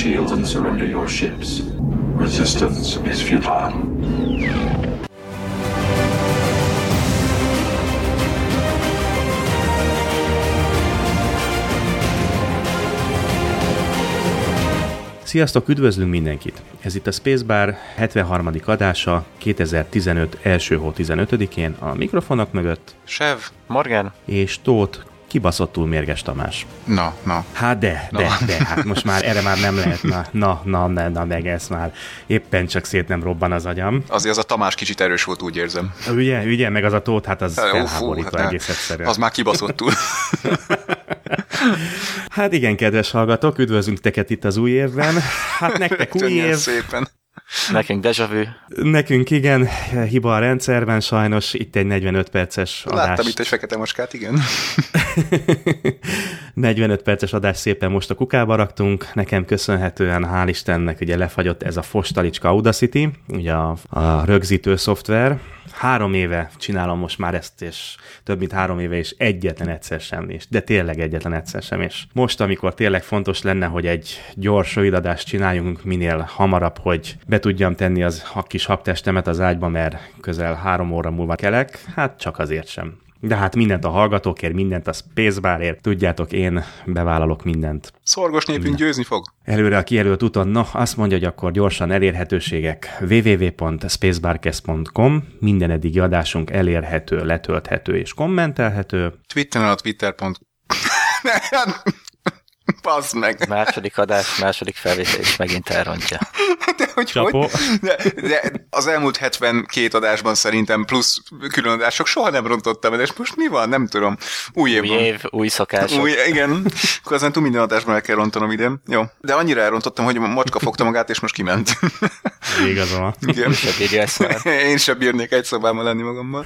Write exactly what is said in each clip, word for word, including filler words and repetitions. shield and surrender your ships. Resistance is futile. Sziasztok, üdvözlünk mindenkit! Ez itt a Spacebar hetvenharmadik adása kétezer-tizenöt első hó tizenötödikén, a mikrofonok mögött Sev, Morgan és Tóth, kibaszottul mérges Tamás. Na, na. Hát de, de, na. de, hát most már erre már nem lehet, na, na, na, na, na meg ez már éppen csak szét nem robban az agyam. Azért az a Tamás kicsit erős volt, úgy érzem. Ugye, ugye, meg az a Tóth, hát az felháborító hát egész egyszerűen. Az már kibaszottul. Hát igen, kedves hallgatók, üdvözlünk teket itt az új évben. Hát nektek új év. Szépen. Nekünk déjà vu. Nekünk igen, hiba a rendszerben sajnos, itt egy negyvenöt perces adás. Láttam itt egy fekete macskát, igen. negyvenöt perces adás szépen most a kukába raktunk, nekem köszönhetően, hál' Istennek, ugye lefagyott ez a fostalicska Audacity, ugye a, a rögzítő szoftver. Három éve csinálom most már ezt, és több mint három éve, és egyetlen egyszer sem is. De tényleg egyetlen egyszer sem is. Most, amikor tényleg fontos lenne, hogy egy gyors, rövid adást csináljunk minél hamarabb, hogy be tudjam tenni az a kis habtestemet az ágyba, mert közel három óra múlva kelek, hát csak azért sem. De hát mindent a hallgatókért, mindent a Spacebarért, tudjátok, én bevállalok mindent. Szorgos népünk győzni fog. Előre a kijelölt úton, no, azt mondja, hogy akkor gyorsan elérhetőségek double-u double-u double-u pont spacebarcast pont com, minden eddigi adásunk elérhető, letölthető és kommentelhető. Twitteren a twitter. Passz meg. Második adás, második felvétel is megint elrontja. De hogy, hogy? De, de az elmúlt hetvenkét adásban szerintem plusz külön adások soha nem rontottam el, és most mi van? Nem tudom. Új évben. Új év, új szokások. Új, igen. Akkor aztán túl minden adásban el kell rontanom idén. Jó. De annyira elrontottam, hogy a macska fogta magát, és most kiment. Igazom. Igen. Én sem bírnék egy szobában lenni magammal.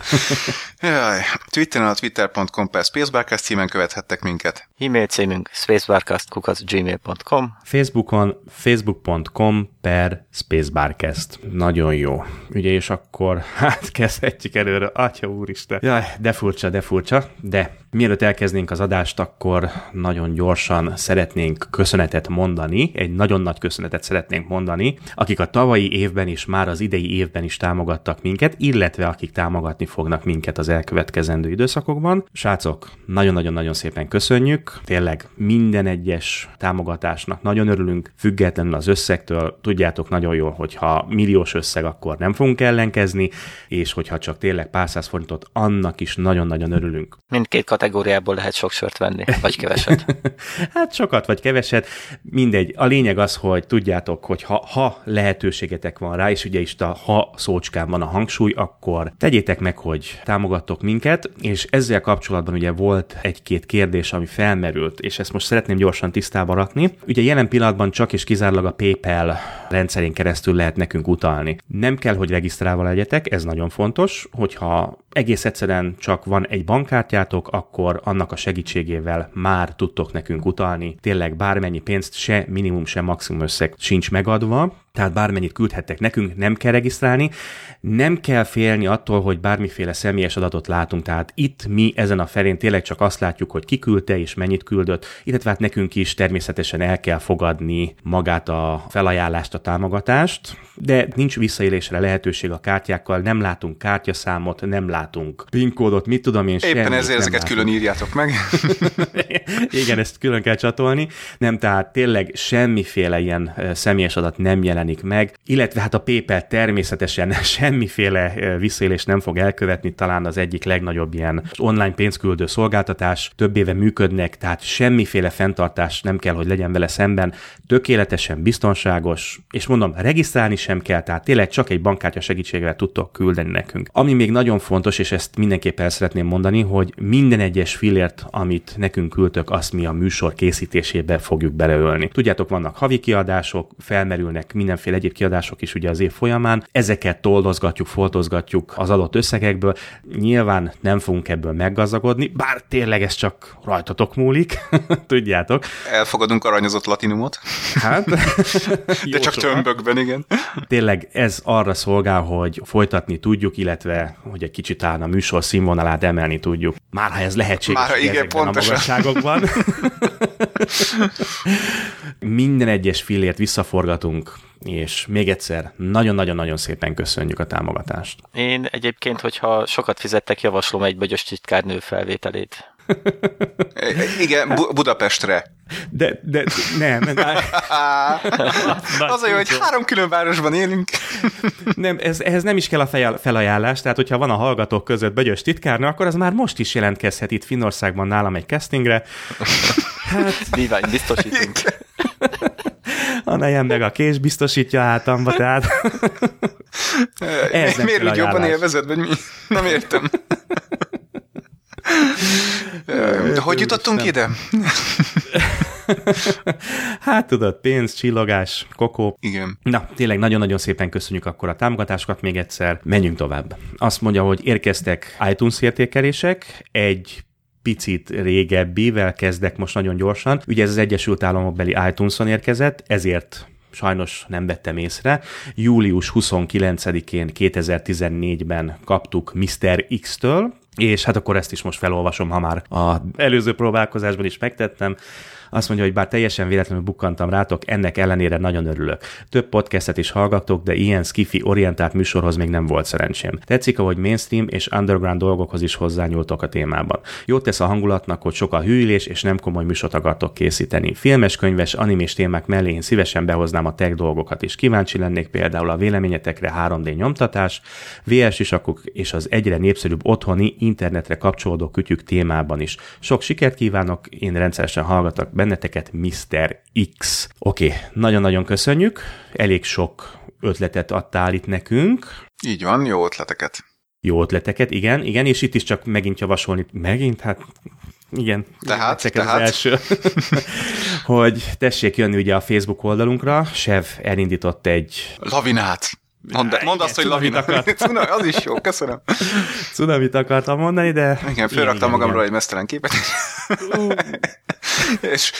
Jaj. Twitteren a twitter pont com per spacebarcast címen követhettek minket. E-mail címünk spacebarcast kukac gmail pont com, Facebookon facebook pont com per spacebarcast. Nagyon jó. Ugye, és akkor hát kezdhetjük előre. Atya úristen. Jaj, de furcsa, de furcsa. De mielőtt elkezdenénk az adást, akkor nagyon gyorsan szeretnénk köszönetet mondani. Egy nagyon nagy köszönetet szeretnénk mondani, akik a tavalyi évben is, már az idei évben is támogattak minket, illetve akik támogatni fognak minket az elkövetkezendő időszakokban. Srácok, nagyon-nagyon-nagyon szépen köszönjük. Tényleg minden egyes támogatásnak nagyon örülünk, függetlenül az összegtől. Tudjátok nagyon jól, hogyha milliós összeg, akkor nem fogunk ellenkezni, és hogyha csak tényleg pár száz forintot, annak is nagyon-nagyon örülünk. Mindkét kategóriából lehet sok sört venni, vagy keveset. Hát sokat vagy keveset, mindegy. A lényeg az, hogy tudjátok, hogy ha, ha lehetőségetek van rá, és ugye is a ha szócskán van a hangsúly, akkor tegyétek meg, hogy támogattok minket, és ezzel kapcsolatban ugye volt egy-két kérdés, ami felmerült, és ezt most szeretném gyorsan tisztába rakni. Ugye jelen pillanatban csak és kizárólag a PayPal rendszerén keresztül lehet nekünk utalni. Nem kell, hogy regisztrálva legyetek, ez nagyon fontos, hogyha egész egyszerűen csak van egy bankkártyátok, akkor annak a segítségével már tudtok nekünk utalni. Tényleg bármennyi pénzt, se minimum, se maximum összeg sincs megadva, tehát bármennyit küldhettek nekünk, nem kell regisztrálni, nem kell félni attól, hogy bármiféle személyes adatot látunk, tehát itt mi ezen a felén tényleg csak azt látjuk, hogy ki küldte és mennyit küldött, illetve hát nekünk is természetesen el kell fogadni magát a felajánlást, a támogatást, de nincs visszaélésre lehetőség a kártyákkal, nem látunk kártyaszámot, nem látunk pinkódot, mit tudom én, semmit. Éppen ezért ezeket látunk. Külön írjátok meg. Igen, ezt külön kell csatolni. Nem, tehát tényleg semmiféle ilyen személyes adat nem jelent meg, illetve hát a PayPal természetesen semmiféle visszaélést nem fog elkövetni, talán az egyik legnagyobb ilyen online pénzküldő szolgáltatás, több éve működnek, tehát semmiféle fenntartás nem kell, hogy legyen vele szemben, tökéletesen biztonságos, és mondom, regisztrálni sem kell, tehát tényleg csak egy bankkártya segítségével tudtok küldeni nekünk. Ami még nagyon fontos, és ezt mindenképp el szeretném mondani, hogy minden egyes fillért, amit nekünk küldtök, azt mi a műsor készítésébe fogjuk beleölni. Tudjátok, vannak havi kiadások, felmerülnek minden mindenféle egyéb kiadások is ugye az év folyamán. Ezeket toldozgatjuk, foltozgatjuk az adott összegekből. Nyilván nem fogunk ebből meggazdagodni, bár tényleg ez csak rajtatok múlik, tudjátok. Elfogadunk aranyozott latinumot. Hát. De csak tömbökben, igen. Tényleg ez arra szolgál, hogy folytatni tudjuk, illetve hogy egy kicsit után a műsor színvonalát emelni tudjuk. Márha ez lehetséges, Márha, igen, ezekben pontosan. A magasságokban. Minden egyes fillért visszaforgatunk, és még egyszer nagyon-nagyon-nagyon szépen köszönjük a támogatást. Én egyébként, hogyha sokat fizettek, javaslom egy Bagyos titkárnő felvételét. Igen, Bu- Budapestre. De, de nem. nem. Az a jó, hogy három külön városban élünk. Nem, ez, ehhez nem is kell a fejl- felajánlás, tehát hogyha van a hallgatók között Bagyos titkárnő, akkor az már most is jelentkezhet itt Finnországban nálam egy castingre. Hát... Dívány, biztosítunk. A nejem meg a kés biztosítja hátamba, tehát... Ez nem miért úgy jobban élvezed, vagy mi? Nem értem. De hogy jutottunk ide? Hát tudod, pénz, csillogás, kokó. Igen. Na, tényleg nagyon-nagyon szépen köszönjük akkor a támogatásokat még egyszer. Menjünk tovább. Azt mondja, hogy érkeztek iTunes értékelések, egy picit régebbivel kezdek most nagyon gyorsan. Ugye ez az Egyesült Államokbeli iTunes-on érkezett, ezért sajnos nem vettem észre. július huszonkilencedikén kétezer-tizennégyben kaptuk miszter X-től, és hát akkor ezt is most felolvasom, ha már az előző próbálkozásban is megtettem. Azt mondja, hogy bár teljesen véletlenül bukkantam rátok, ennek ellenére nagyon örülök. Több podcastet is hallgattok, de ilyen skifi orientált műsorhoz még nem volt szerencsém. Tetszik, ahogy mainstream és underground dolgokhoz is hozzányúltok a témában. Jót tesz a hangulatnak, hogy sok a hűlés és nem komoly műsort akartok készíteni. Filmes, könyves, animés témák mellé én szívesen behoznám a tech dolgokat is. Kíváncsi lennék például a véleményetekre, három dé nyomtatás, vé es isakuk és az egyre népszerűbb otthoni internetre kapcsolódó kütyük témában is. Sok sikert kívánok, én rendszeresen hallgatok benneteket, miszter X. Oké, okay, nagyon-nagyon köszönjük. Elég sok ötletet adtál itt nekünk. Így van, jó ötleteket. Jó ötleteket, igen, igen, és itt is csak megint javasolni, megint, hát... Igen, tehát, tehát. Az első, hogy tessék jönni ugye a Facebook oldalunkra, Sev elindított egy... Lavinát! Mondd, mondd azt, hogy lavinát. Cunami, az is jó, köszönöm. Cunamit akartam mondani, de... Igen, fölraktam magamról igen. Egy mesztelen képet. Uh. És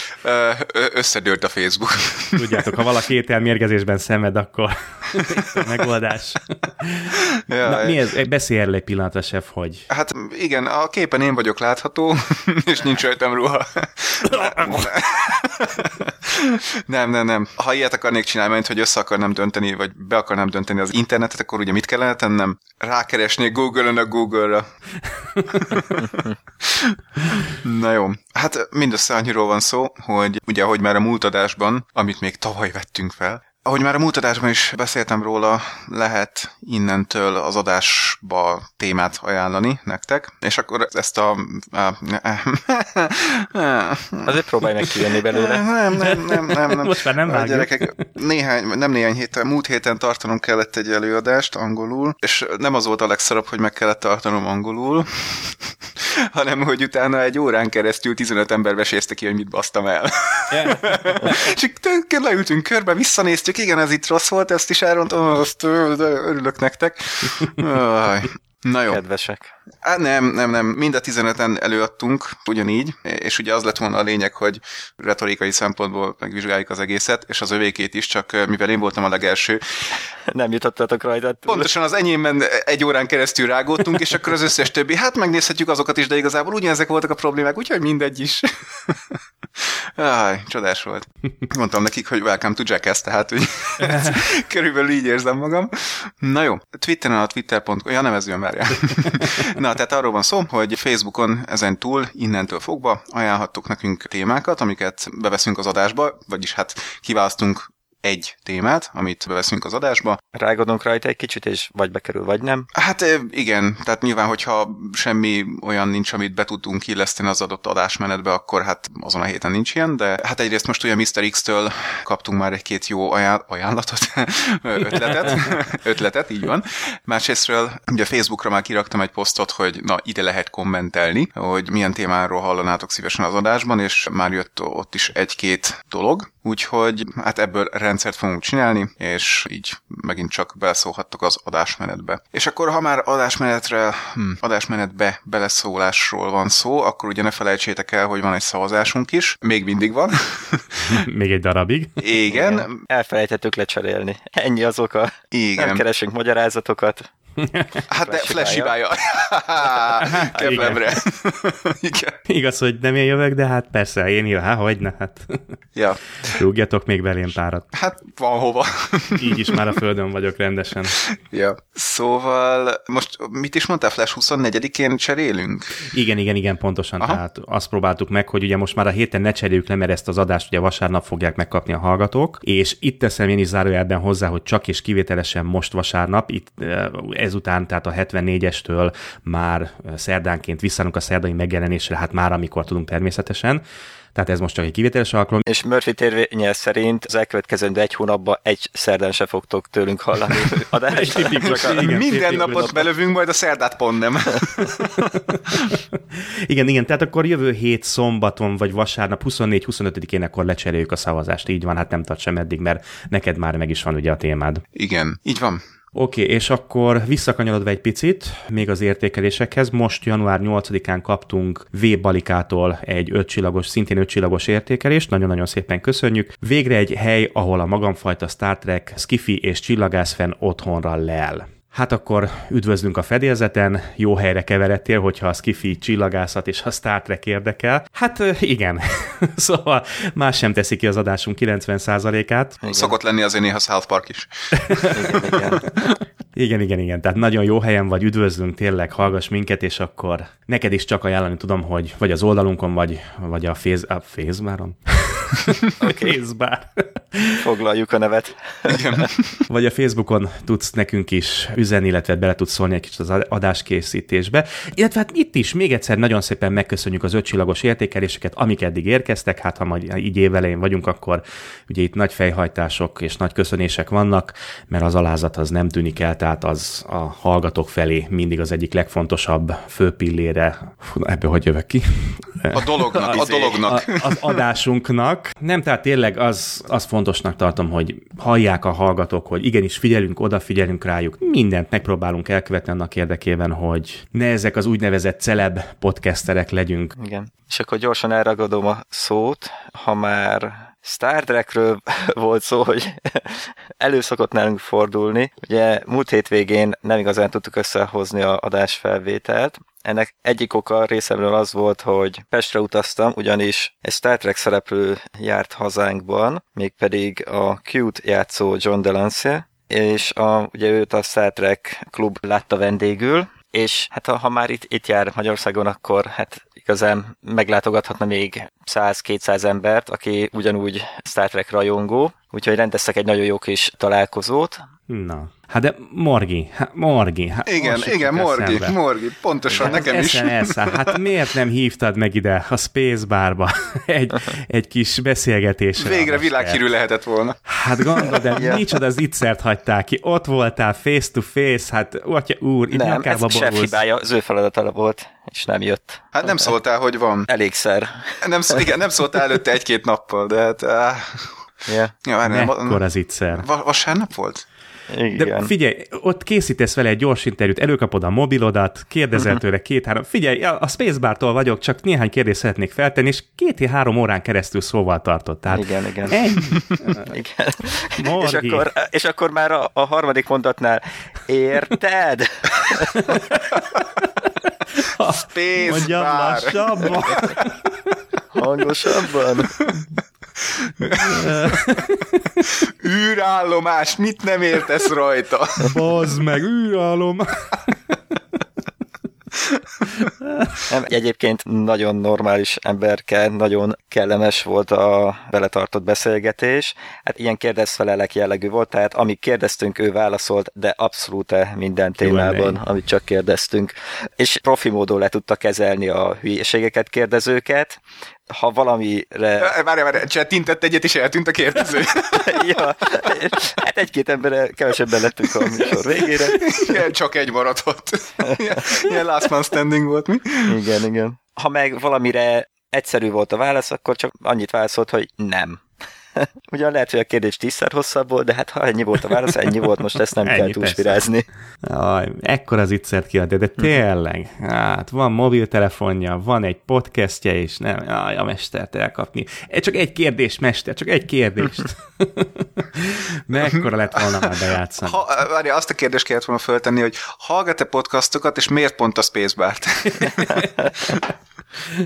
összedőlt a Facebook. Tudjátok, ha valaki ételmérgezésben szenved, akkor megoldás. Ja, na, mi ez? Beszélj erről egy pillanatra, Sef, hogy... Hát igen, a képen én vagyok látható, és nincs rajtam ruha. Nem, nem, nem. Ha ilyet akarnék csinálni, mert hogy össze akarnám dönteni, vagy be akarnám dönteni az internetet, akkor ugye mit kellene tennem? Rákeresnék Google-ön a Google-ra. Na jó. Hát mindössze annyiról van szó, hogy ugye ahogy már a múlt adásban, amit még tavaly vettünk fel, ahogy már a múlt adásban is beszéltem róla, lehet innentől az adásba témát ajánlani nektek, és akkor ezt a... Azért próbálj meg kijönni belőle. Nem, nem, nem, nem, nem. Most már nem vágjuk. Gyerekek, néhány, nem néhány héten, múlt héten tartanom kellett egy előadást angolul, és nem az volt a legszarabb, hogy meg kellett tartanom angolul, hanem hogy utána egy órán keresztül tizenöt ember mesézte ki, hogy mit basztam el. Yeah. És tök, leültünk körbe, visszanéztük, igen, ez itt rossz volt, ezt is elrontom, azt örülök nektek. Na jó. Kedvesek. Á, nem, nem, nem. Mind a tizenöten előadtunk, ugyanígy, és ugye az lett volna a lényeg, hogy retorikai szempontból megvizsgáljuk az egészet, és az övékét is, csak mivel én voltam a legelső. Nem jutottatok rajta túl. Pontosan az enyémben egy órán keresztül rágódtunk, és akkor az összes többi, hát megnézhetjük azokat is, de igazából ugyanezek voltak a problémák, úgyhogy mindegy is. Áj, csodás volt. Mondtam nekik, hogy welcome to Jackass, tehát hogy körülbelül így érzem magam. Na jó, Twitteren a twitter pont com, ja nem ez jön, várjál. Na, tehát arról van szó, hogy Facebookon ezen túl, innentől fogva ajánlhattok nekünk témákat, amiket beveszünk az adásba, vagyis hát kiválasztunk egy témát, amit beveszünk az adásba. Rágodunk rajta egy kicsit, és vagy bekerül, vagy nem. Hát igen, tehát nyilván, hogyha semmi olyan nincs, amit be tudtunk illeszteni az adott adásmenetbe, akkor hát azon a héten nincs ilyen, de hát egyrészt most ugye miszter X-től kaptunk már egy-két jó ajánl- ajánlatot, ötletet, ötletet, így van. Másrésztről ugye Facebookra már kiraktam egy posztot, hogy na, ide lehet kommentelni, hogy milyen témáról hallanátok szívesen az adásban, és már jött ott is egy-két dolog, úgyhogy hát ebből rendszert fogunk csinálni, és így megint csak beleszólhattok az adásmenetbe. És akkor, ha már adásmenetre, hm, adásmenetbe beleszólásról van szó, akkor ugye ne felejtsétek el, hogy van egy szavazásunk is. Még mindig van. Még egy darabig. Igen. Igen. Elfelejtettük lecserélni. Ennyi az oka. Igen. Nem keresünk magyarázatokat. Hát de flash hibája. Keblemre. Igaz, hogy nem én jövök, de hát persze, én jövök, hát hogyne, hát. Ja. Rúgjatok még belém párat. Hát van hova. Így is már a földön vagyok rendesen. Ja. Szóval most mit is mondtál, Flash huszonnegyedikén cserélünk? Igen, igen, igen, pontosan. Aha. Tehát azt próbáltuk meg, hogy ugye most már a héten ne cseréljük le, mert ezt az adást ugye vasárnap fogják megkapni a hallgatók, és itt teszem én is zárójelben hozzá, hogy csak és kivételesen most vasárnap, itt ezután, tehát a hetvennégyestől már szerdánként visszánunk a szerdai megjelenésre, hát már amikor tudunk természetesen. Tehát ez most csak egy kivételes alkalom. És Murphy törvénye szerint az elkövetkezendő egy hónapban egy szerdán se fogtok tőlünk hallani adást. Minden napot belövünk, majd a szerdát pont nem. Igen, igen, tehát akkor jövő hét szombaton vagy vasárnap huszonnégy-huszonötödikén akkor lecseréljük a szavazást. Így van, hát nem tart sem eddig, mert neked már meg is van ugye a témád. Igen, így van. Oké, okay, és akkor visszakanyarodva egy picit, még az értékelésekhez. Most január nyolcadikán kaptunk V. Balikától egy ötcsillagos, szintén ötcsillagos értékelést, nagyon-nagyon szépen köszönjük. Végre egy hely, ahol a magamfajta Star Trek, sci-fi és csillagászfen otthonra lel. Hát akkor üdvözlünk a fedélzeten, jó helyre keveredtél, hogyha a sci-fi, csillagászat és a Star Trek érdekel. Hát igen, szóval más sem teszi ki az adásunk kilencven százalékát. Igen. Szokott lenni azért néha South Park is. Igen, igen. Igen, igen, igen. Tehát nagyon jó helyen vagy, üdvözlünk, tényleg hallgass minket, és akkor neked is csak ajánlani tudom, hogy vagy az oldalunkon, vagy, vagy a Facebookon. Spacebar. Foglaljuk a nevet. Igen. Vagy a Facebookon tudsz nekünk is üzenni, illetve bele tudsz szólni egy kicsit az adáskészítésbe. Illetve hát itt is még egyszer nagyon szépen megköszönjük az ötcsillagos értékeléseket, amik eddig érkeztek, hát ha majd így évelején vagyunk, akkor ugye itt nagy fejhajtások és nagy köszönések vannak, mert az alázat az nem tűnik el, tehát az a hallgatók felé mindig az egyik legfontosabb főpillére. Fú, ebből hogy jövök ki? A dolognak. Az, a dolognak. A, az adásunknak. Nem, tehát tényleg az, az fontosnak tartom, hogy hallják a hallgatók, hogy igenis figyelünk, odafigyelünk rájuk. Mindent megpróbálunk elkövetni annak érdekében, hogy ne ezek az úgynevezett celeb podcasterek legyünk. Igen. És akkor gyorsan elragadom a szót, ha már Star Trekről volt szó, hogy előszokott nálunk fordulni. Ugye múlt hétvégén nem igazán tudtuk összehozni a adásfelvételt. Ennek egyik oka részemről az volt, hogy Pestre utaztam, ugyanis egy Star Trek szereplő járt hazánkban, mégpedig a Q-t játszó John DeLance, és a, ugye őt a Star Trek klub látta vendégül, és hát ha, ha már itt, itt jár Magyarországon, akkor hát igazán meglátogathatna még száz-kétszáz embert, aki ugyanúgy Star Trek rajongó, úgyhogy rendeztek egy nagyon jó kis találkozót. Na, hát de Morgi, hát Morgi. Hát igen, igen, Morgi, Morgi, Morgi, pontosan igen, nekem is. Eszen, hát miért nem hívtad meg ide a Spacebarba egy, egy kis beszélgetésre? Végre világhírű lehetett volna. Hát gondolod, de ja. Micsoda az ittszert hagytál ki, ott voltál face to face, hát atya úr, itt nem, ez borulsz. Sem hibája, az ő feladata volt, és nem jött. Hát nem szóltál, hogy van. Elégszer. Nem, szó, igen, nem szóltál előtte egy-két nappal, de hát... Áh. Yeah. Ja, nem, mekkor az ittszer. Vasárnap volt? Igen. De figyelj, ott készítesz vele egy gyors interjút, előkapod a mobilodat, kérdezel uh-huh. tőle két-három, figyelj, a Spacebartól vagyok, csak néhány kérdést szeretnék feltenni, és két-három órán keresztül szóval tartott. Tehát igen, igen. Egy... igen. És, akkor, és akkor már a, a harmadik mondatnál, érted? Spacebar. Mondjam lassabban. Hangosabban. Űrállomás, mit nem értesz rajta? Bazd meg, űrállomás. Nem, egyébként nagyon normális emberke, nagyon kellemes volt a vele tartott beszélgetés. Hát ilyen kérdezfelelek jellegű volt, tehát amíg kérdeztünk, ő válaszolt, de abszolút minden témában, amit csak kérdeztünk. És profi módon le tudta kezelni a hülyeségeket, kérdezőket. Ha valamire... Várjál, várjál, csetintett egyet, és eltűnt a kérdező. Ja, hát egy-két emberre kevesebben lettünk a műsor végére. Igen, csak egy maradott. Ilyen, ilyen last man standing volt, mi? Igen, igen. Ha meg valamire egyszerű volt a válasz, akkor csak annyit válaszolt, hogy nem. Ugyan lehet, hogy a kérdés tízszer hosszabb volt, de hát ha ennyi volt a válasz, ennyi volt, most ezt nem ennyi kell túlspirázni. Ekkor az ittszert kiadja, de tényleg, hát van mobiltelefonja, van egy podcastje, és nem, jaj, a mestert elkapni. Csak egy kérdés, mester, csak egy kérdést. Mekkora lett volna már bejátszani? Ha, várja, azt a kérdést kellett volna föltenni, hogy hallgat-e podcastokat, és miért pont a Spacebart?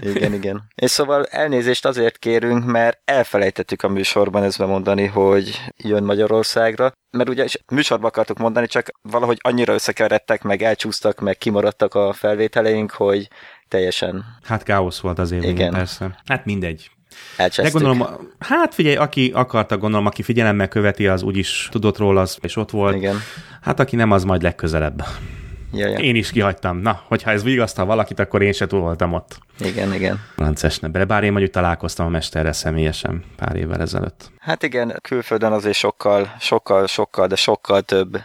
Igen, igen. És szóval elnézést azért kérünk, mert elfelejtettük a műsorban ezt bemondani, hogy jön Magyarországra, mert ugye műsorban akartuk mondani, csak valahogy annyira összekeveredtek, meg elcsúsztak, meg kimaradtak a felvételeink, hogy teljesen... Hát káosz volt az élmény, persze. Hát mindegy. De gondolom, hát figyelj, aki akarta, gondolom, aki figyelemmel követi, az úgyis tudott róla, az, és ott volt. Igen. Hát aki nem, az majd legközelebb. Ja, ja. Én is kihagytam. Na, hogyha ez vigasztal valakit, akkor én se túl voltam ott. Igen, igen. Francesne bele, bár én mondjuk találkoztam a mesterrel személyesen pár évvel ezelőtt. Hát igen, külföldön azért sokkal, sokkal, sokkal, de sokkal több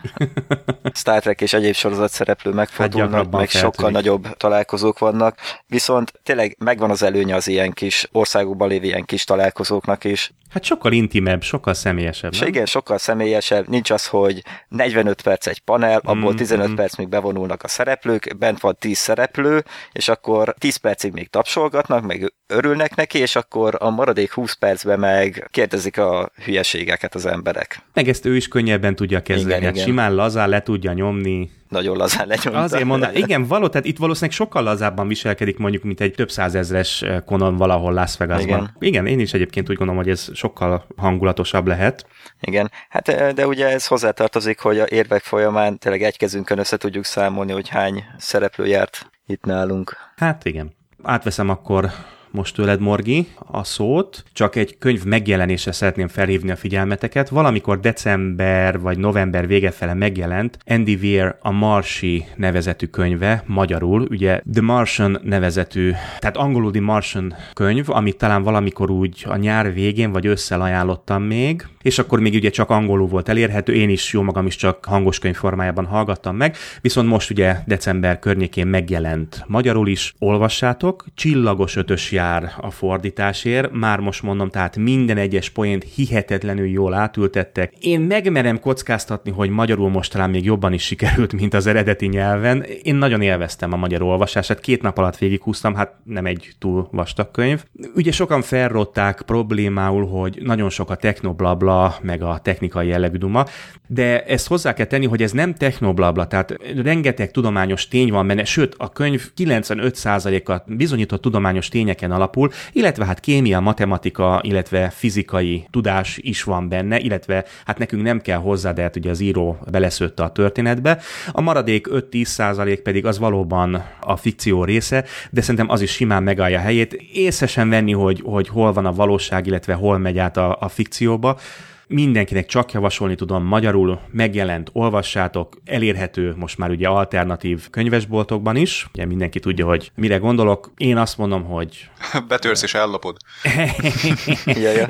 Star Trek és egyéb sorozat szereplő megfordulnak, hát meg feltűnik. Sokkal nagyobb találkozók vannak, viszont tényleg megvan az előnye az ilyen kis országokban lévő ilyen kis találkozóknak is. Hát sokkal intimebb, sokkal személyesebb. Nem? Igen, sokkal személyesebb. Nincs az, hogy negyvenöt perc egy panel, abból tizenöt mm-hmm. perc még bevonulnak a szereplők, bent van tíz szereplő, és akkor tíz percig még tapsolgatnak, meg örülnek neki, és akkor a maradék húsz percben meg kérdezik a hülyeségeket az emberek. Meg ezt ő is könnyebben tudja kezdeni, igen, hát igen. Simán lazán le tudja nyomni. Nagyon lazán lenyomta. Azért mondom, igen, való, tehát itt valószínűleg sokkal lazábban viselkedik mondjuk, mint egy több százezres konon valahol Las Vegasban. Igen. igen, én is egyébként úgy gondolom, hogy ez sokkal hangulatosabb lehet. Igen, hát de ugye ez hozzátartozik, hogy a érvek folyamán tényleg egy kezünkön össze tudjuk számolni, hogy hány szereplő járt itt nálunk. Hát igen. Átveszem akkor most tőled, Morgi, a szót. Csak egy könyv megjelenésre szeretném felhívni a figyelmeteket. Valamikor december vagy november végefele megjelent Andy Weir a Marsi nevezetű könyve, magyarul, ugye The Martian nevezetű, tehát angolul The Martian könyv, amit talán valamikor úgy a nyár végén vagy ősszel ajánlottam még, és akkor még ugye csak angolul volt elérhető, én is jó magam is csak hangos könyv formájában hallgattam meg, viszont most ugye december környékén megjelent magyarul is, olvassátok, csillagos ötös a fordításért, már most mondom, tehát minden egyes poént hihetetlenül jól átültettek. Én megmerem kockáztatni, hogy magyarul most talán még jobban is sikerült, mint az eredeti nyelven. Én nagyon élveztem a magyar olvasását, két nap alatt végighúztam, hát nem egy túl vastag könyv. Ugye sokan felrották problémául, hogy nagyon sok a technoblabla, meg a technikai jellegű duma, de ezt hozzá kell tenni, hogy ez nem technoblabla, tehát rengeteg tudományos tény van benne, sőt a könyv kilencvenöt százaléka bizonyított tudományos tényeken alapul, illetve hát kémia, matematika, illetve fizikai tudás is van benne, illetve hát nekünk nem kell hozzá, de hát ugye az író beleszőtte a történetbe. A maradék öt-tíz százalék pedig az valóban a fikció része, de szerintem az is simán megállja helyét. Észre sem venni, hogy, hogy hol van a valóság, illetve hol megy át a, a fikcióba. Mindenkinek csak javasolni tudom, magyarul megjelent, olvassátok, elérhető most már ugye alternatív könyvesboltokban is. Ugye mindenki tudja, hogy mire gondolok. Én azt mondom, hogy... Betörsz és ellopod.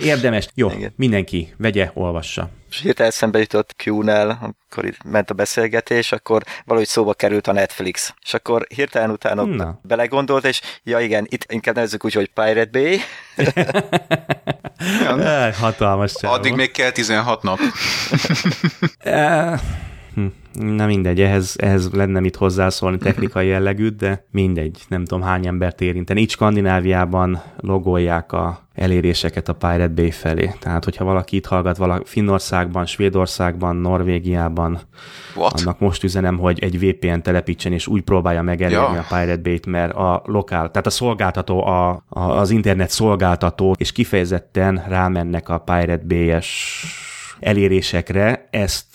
Érdemes. Jó, igen. Mindenki vegye, olvassa. És hirtelen eszembe jutott Q-nál, amikor itt ment a beszélgetés, akkor valahogy szóba került a Netflix. És akkor hirtelen utána Na. belegondolt, és ja igen, itt inkább nevezzük úgy, hogy Pirate Bay. Ja, hatalmas csávó. Addig még kell tizenhat nap. Na mindegy, ehhez, ehhez lenne mit hozzászólni technikai jellegűt, de mindegy, nem tudom hány embert érinteni. Itt Skandináviában logolják a eléréseket a Pirate Bay felé. Tehát, hogyha valaki itt hallgat, valaki Finnországban, Svédországban, Norvégiában, What? Annak most üzenem, hogy egy vé pé en telepítsen, és úgy próbálja meg elérni ja. a Pirate Bay-t, mert a lokál, tehát a szolgáltató, a, a, az internet szolgáltató, és kifejezetten rámennek a Pirate Bay-es elérésekre, ezt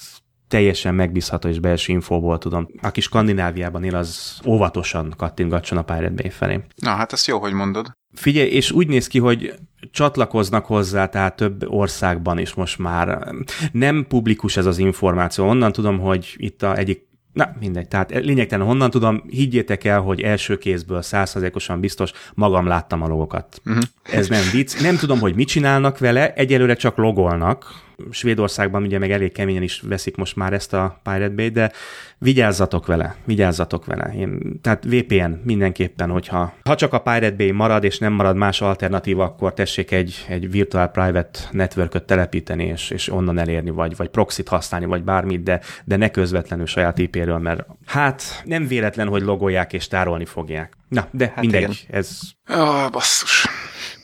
teljesen megbízható és belső infóból tudom. Aki Skandináviában él, az óvatosan kattintgatson a Pirate Bay felé. Na, hát ezt jó, hogy mondod. Figyelj, és úgy néz ki, hogy csatlakoznak hozzá, tehát több országban is most már. Nem publikus ez az információ. Onnan tudom, hogy itt a egyik Na, mindegy. Tehát lényegtelen, honnan tudom, higgyétek el, hogy első kézből száz százalékosan biztos, magam láttam a logokat. Uh-huh. Ez nem vicc. Nem tudom, hogy mit csinálnak vele, egyelőre csak logolnak. Svédországban ugye meg elég keményen is veszik most már ezt a Pirate Bay, de vigyázzatok vele, vigyázzatok vele. Én, tehát vé pé en mindenképpen, hogyha ha csak a Pirate Bay marad, és nem marad más alternatíva, akkor tessék egy, egy virtual private networköt telepíteni, és, és onnan elérni, vagy, vagy proxit használni, vagy bármit, de, de ne közvetlenül saját í pé-ről, mert hát nem véletlen, hogy logolják és tárolni fogják. Na, de hát mindegy, igen. ez... Ah, basszus.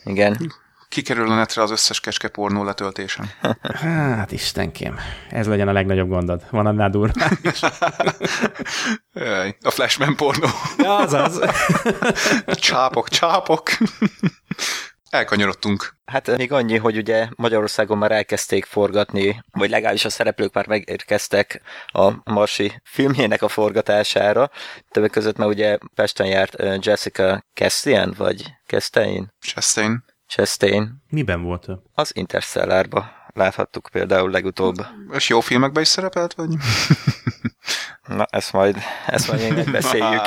Igen. kikerül a netre az összes kecske pornó letöltésen. Hát istenkém, ez legyen a legnagyobb gondod. Van annál durván is. A Flashman pornó. Ja, az az. Csápok, csápok. Elkanyarodtunk. Hát még annyi, hogy ugye Magyarországon már elkezdték forgatni, vagy legalábbis a szereplők már megérkeztek a Marsi filmjének a forgatására. Többek között már ugye Pesten járt Jessica Chastain, vagy Chastain? Chastain. Chastain. Miben volt ő? Az Interstellárba láthattuk például legutóbb. És jó filmekben is szerepelt, vagy? Na, ezt majd, ezt majd én megbeszéljük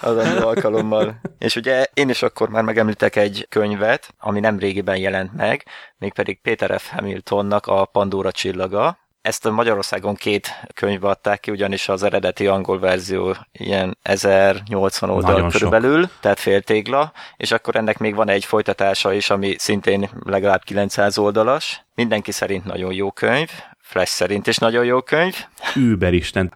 az alkalommal. És ugye én is akkor már megemlítek egy könyvet, ami nem régiben jelent meg, mégpedig Peter F. Hamiltonnak a Pandora csillaga. Ezt a Magyarországon két könyvbe adták ki, ugyanis az eredeti angol verzió ilyen ezernyolcvan oldal körülbelül, tehát féltégla, és akkor ennek még van egy folytatása is, ami szintén legalább kilencszáz oldalas. Mindenki szerint nagyon jó könyv, Flash szerint is nagyon jó könyv. Überisten,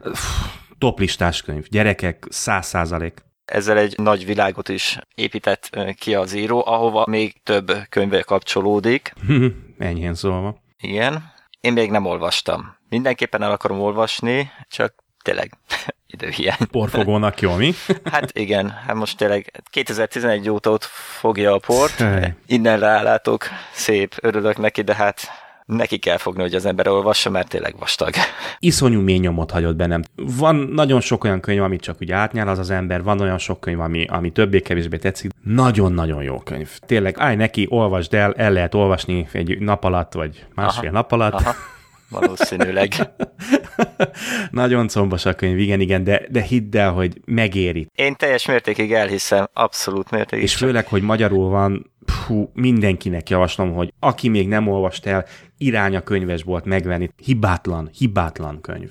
toplistás könyv, gyerekek, száz százalék. Ezzel egy nagy világot is épített ki az író, ahova még több könyve kapcsolódik. Enyhén szólva. Igen. Én még nem olvastam. Mindenképpen el akarom olvasni, csak tényleg időhiány. Porfogónak jó, mi? Hát igen, hát most tényleg kétezer-tizenegy óta ott fogja a port. Innen rálátok, szép, örülök neki, de hát neki kell fogni, hogy az ember olvassa, mert tényleg vastag. Iszonyú mély nyomot hagyott bennem. Van nagyon sok olyan könyv, amit csak úgy átnyál az az ember, van olyan sok könyv, ami, ami többé-kevésbé tetszik. Nagyon-nagyon jó könyv. Tényleg, állj neki, olvasd el, el lehet olvasni egy nap alatt, vagy másfél aha, nap alatt. Aha. Valószínűleg. Nagyon combos a könyv, igen, igen, de, de hidd el, hogy megéri. Én teljes mértékig elhiszem, abszolút mértékig. És főleg, hogy magyarul van, hú, mindenkinek javaslom, hogy aki még nem olvast el, irány a könyvesbolt megvenni. Hibátlan, hibátlan könyv.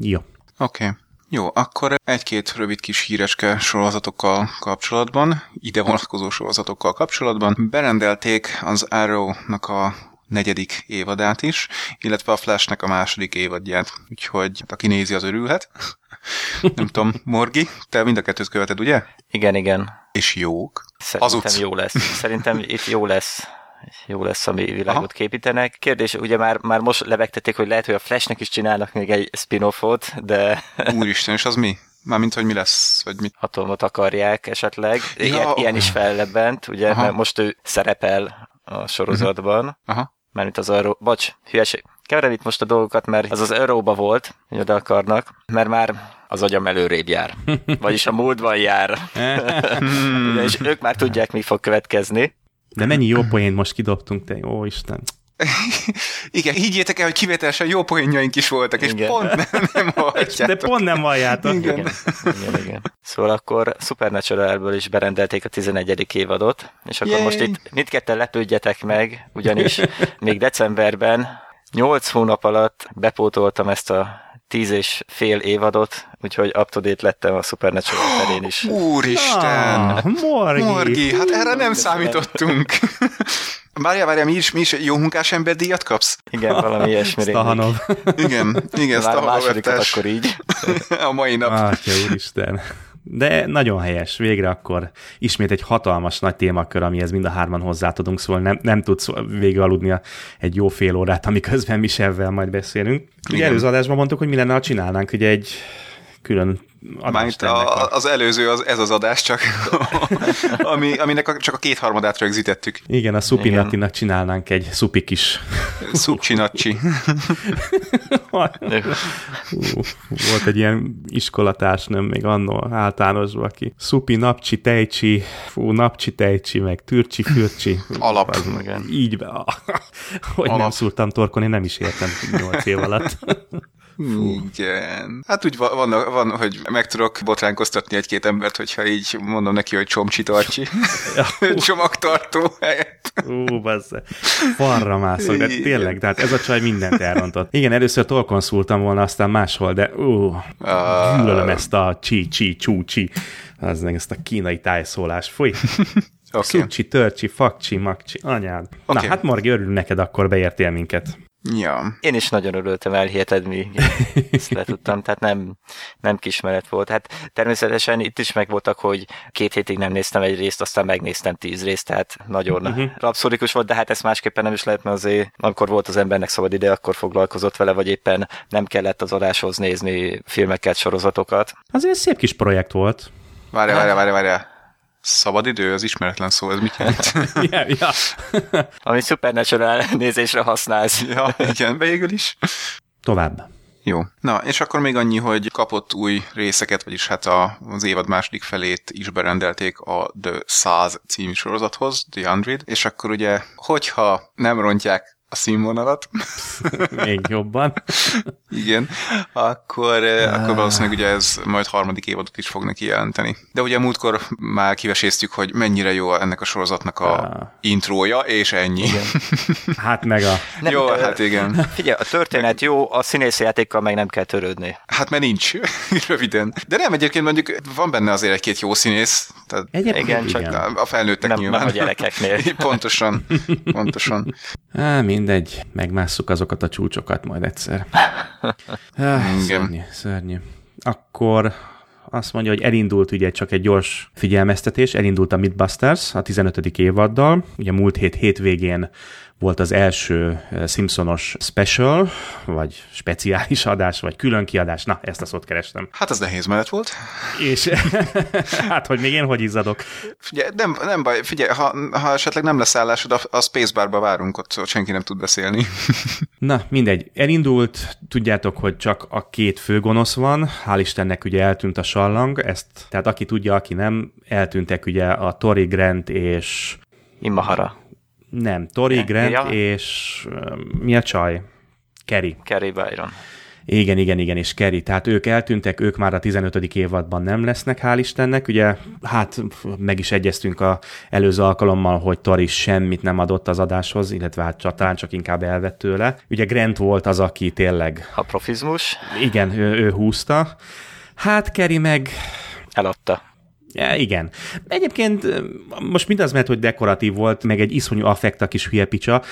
Jó. Oké. Okay. Jó, akkor egy-két rövid kis híreske sorozatokkal kapcsolatban, ide vonatkozó sorozatokkal kapcsolatban berendelték az Arrow-nak a negyedik évadát is, illetve a Flashnek a második évadját. Úgyhogy aki nézi, az örülhet. Nem tudom, Morgi, te mind a kettőt követed, ugye? Igen, igen. És jók. Szerintem Azutc. jó lesz. Szerintem itt jó lesz. Jó lesz, ami világot aha. képítenek. Kérdés, ugye már, már most lebegtették, hogy lehet, hogy a Flashnek is csinálnak még egy spin-offot, de... Úristen, és az mi? Mármint, hogy mi lesz, vagy mit? Atomot akarják esetleg. Ja, ilyen, oh. ilyen is fellebbent, ugye, aha. mert most ő szerepel a sorozatban. Aha. Mármint az Arrow... Bocs, hülyeség. Keverem itt most a dolgokat, mert az az Arrowba volt, hogy oda akarnak, mert már az agyam előrébb jár. Vagyis a múltban jár. Ugye, és ők már tudják, mi fog következni. De mennyi jó poént most kidobtunk, te jó Isten. Igen, higgyétek el, hogy kivételesen jó poénjaink is voltak, igen. És pont nem, nem halljátok. De pont nem halljátok. Igen. Igen. Igen, igen. Szóval akkor Supernaturalből is berendelték a tizenegyedik évadot, és akkor Yay. most itt mindketten lepődjetek meg, ugyanis még decemberben nyolc hónap alatt bepótoltam ezt a tíz és fél évadot, úgyhogy up-to-date lettem a Supernatural terén is. Úristen! Ah, Morgi. Morgi, hát erre nem számítottunk. Várjál, várjál, mi is, mi is jó munkás emberdíjat kapsz? Igen, valami ilyesmi. Stahanov. Igen, igen, Stahanov. A másodikat akkor így. A mai nap. Atya úristen. De nagyon helyes, végre akkor ismét egy hatalmas nagy témakör, amihez mind a hárman hozzá tudunk, szóval nem, nem tudsz végig aludni egy jó fél órát, amiközben mi sevvel majd beszélünk. Ugye előző adásban mondtuk, hogy mi lenne, ha csinálnánk ugye egy külön adást. A, az előző, az, ez az adás csak, ami, aminek a, csak a kétharmadát rögzítettük. Igen, a Supinatinak csinálnánk egy szupi kis... Szupcsinacsi. Volt egy ilyen iskolatársnőm még annól általánosban, aki szupi, napcsi, tejcsi, fú, napcsi, tejcsi, meg türcsi, fürcsi. Alap. Az, igen. Így be. Hogy Alap. nem szúrtam torkon, én nem is értem nyolc év alatt. Fú. Igen. Hát úgy van, van, hogy meg tudok botránkoztatni egy-két embert, hogyha így mondom neki, hogy csomcsitartsi. Csomagtartó helyett. Ú, bassze. Farra mászok, de tényleg, tehát ez a csaj mindent elrontott. Igen, először tolkon szúrtam volna, aztán máshol, de ú, gyűlölöm ezt a csi-csi-csú-csi. Az meg ezt a kínai tájszólás. Fúj. Okay. Szúcsi, törcsi, fakcsi, makcsi, anyád. Okay. Na, hát Margi, örülünk neked, akkor beértél minket. Ja. Én is nagyon örültem, elhiheted, mi ezt le tudtam, tehát nem, nem kismeret volt. Hát természetesen itt is megvoltak, hogy két hétig nem néztem egy részt, aztán megnéztem tíz részt, tehát nagyon uh-huh. rapszódikus volt, de hát ezt másképpen nem is lehet, mert azért amikor volt az embernek szabad ide, akkor foglalkozott vele, vagy éppen nem kellett az adáshoz nézni filmeket, sorozatokat. Azért szép kis projekt volt. Várja, várja, várja, várja. Szabadidő, az ismeretlen szó, ez mit jelent? Ja, ja. Ami Supernatural nézésre használsz. Ja, igen, végül is. Tovább. Jó. Na, és akkor még annyi, hogy kapott új részeket, vagyis hát a, az évad második felét is berendelték a The száz című sorozathoz, The száz, és akkor ugye, hogyha nem rontják a színvonalat. Még jobban. Igen. Akkor, akkor valószínűleg ugye ez majd harmadik évadot is fognak jelenteni. De ugye múltkor már kiveséztük, hogy mennyire jó ennek a sorozatnak a intrója, és ennyi. Igen. Hát meg a... Nem, jó, de, hát igen. Figyelj, a történet jó, a színészi játékkal meg nem kell törődni. Hát mert nincs. Röviden. De nem, egyébként mondjuk van benne azért egy-két jó színész. Tehát egyébként igen, csak igen. A felnőttek nem, nyilván. Nem a gyerekeknél. Pontosan. Pontosan. Á, mindegy, megmásszuk azokat a csúcsokat majd egyszer. Ah, szörnyű, szörnyű. Akkor azt mondja, hogy elindult ugye csak egy gyors figyelmeztetés, elindult a Mythbusters a tizenötödik évaddal, ugye múlt hét hétvégén volt az első Simpsonos special, vagy speciális adás, vagy külön kiadás. Na, ezt a szót kerestem. Hát az nehéz mellett volt. És hát, hogy még én hogy izzadok. Figyelj, nem, nem baj, figyelj, ha, ha esetleg nem lesz állásod, a Spacebarba várunk, ott senki nem tud beszélni. Na, mindegy. Elindult, tudjátok, hogy csak a két főgonosz van, hál' Istennek ugye eltűnt a sallang, ezt, tehát aki tudja, aki nem, eltűntek ugye a Tory, Grant és... Imahara. Nem, Tory, Grant ja. és uh, mi a csaj? Kerry. Kerry Byron. Igen, igen, igen, és Kerry. Tehát ők eltűntek, ők már a tizenötödik évadban nem lesznek, hál' Istennek. Ugye, hát meg is egyeztünk az előző alkalommal, hogy Tory semmit nem adott az adáshoz, illetve hát talán csak inkább elvett tőle. Ugye Grant volt az, aki tényleg... A profizmus. Igen, ő, ő húzta. Hát Kerry meg... Eladta. Ja, igen. Egyébként most mindaz, mert hogy dekoratív volt, meg egy iszonyú affekt a kis hülye picsa,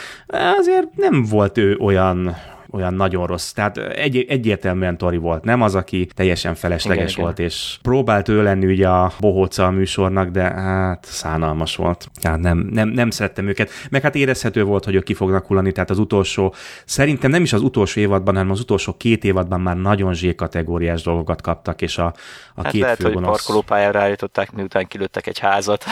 azért nem volt ő olyan, olyan nagyon rossz. Tehát egy, egyértelműen Tory volt, nem az, aki teljesen felesleges igen, volt, igen. És próbált ő lenni ugye a bohóca a műsornak, de hát szánalmas volt. Hát nem, nem, nem szerettem őket. Meg hát érezhető volt, hogy ők ki fognak hullani, tehát az utolsó, szerintem nem is az utolsó évadban, hanem az utolsó két évadban már nagyon zsé-kategóriás dolgokat kaptak, és a, a hát két lehet, főgonosz... hogy parkolópályára állították, miután kilőttek egy házat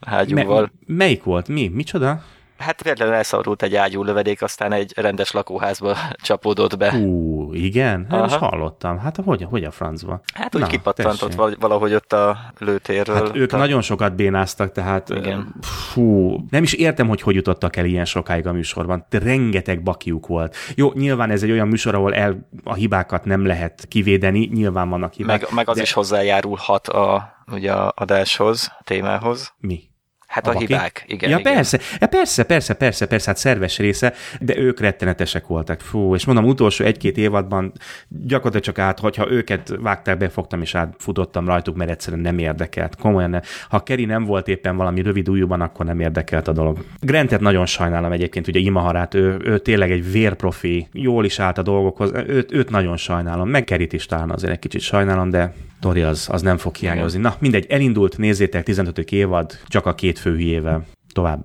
ágyúval. Me- melyik volt? Mi? Micsoda? Hát véletlenül elszabadult egy ágyú lövedék, aztán egy rendes lakóházba csapódott be. Ú, igen? Hát most hallottam. Hát hogy, hogy a francba? Hát úgy kipattantott valahogy ott a lőtérről. Hát ők Te... nagyon sokat bénáztak, tehát igen. Fú, nem is értem, hogy hogy jutottak el ilyen sokáig a műsorban. De rengeteg bakiuk volt. Jó, nyilván ez egy olyan műsor, ahol el, a hibákat nem lehet kivédeni, nyilván vannak hibák. Meg, meg az de... is hozzájárulhat a, ugye, a adáshoz, a témához. Mi? Hát a, a hibák, igen. Ja, igen. Persze, ja, persze, persze, persze, persze, hát szerves része, de ők rettenetesek voltak. Fú, és mondom, utolsó egy-két évadban gyakorlatilag csak át, hogyha őket vágták, befogtam és átfutottam rajtuk, mert egyszerűen nem érdekelt. Komolyan nem. Ha Kerry nem volt éppen valami rövid ujjúban, akkor nem érdekelt a dolog. Grantet nagyon sajnálom egyébként, ugye Imaharát, ő, ő tényleg egy vérprofi, jól is állt a dolgokhoz, őt, őt nagyon sajnálom, meg Kerryt is talán azért egy kicsit sajnálom, de Tory az, az nem fog hiányozni. Na, mindegy, elindult, nézzétek, tizenötödik évad, csak a két főhülyével tovább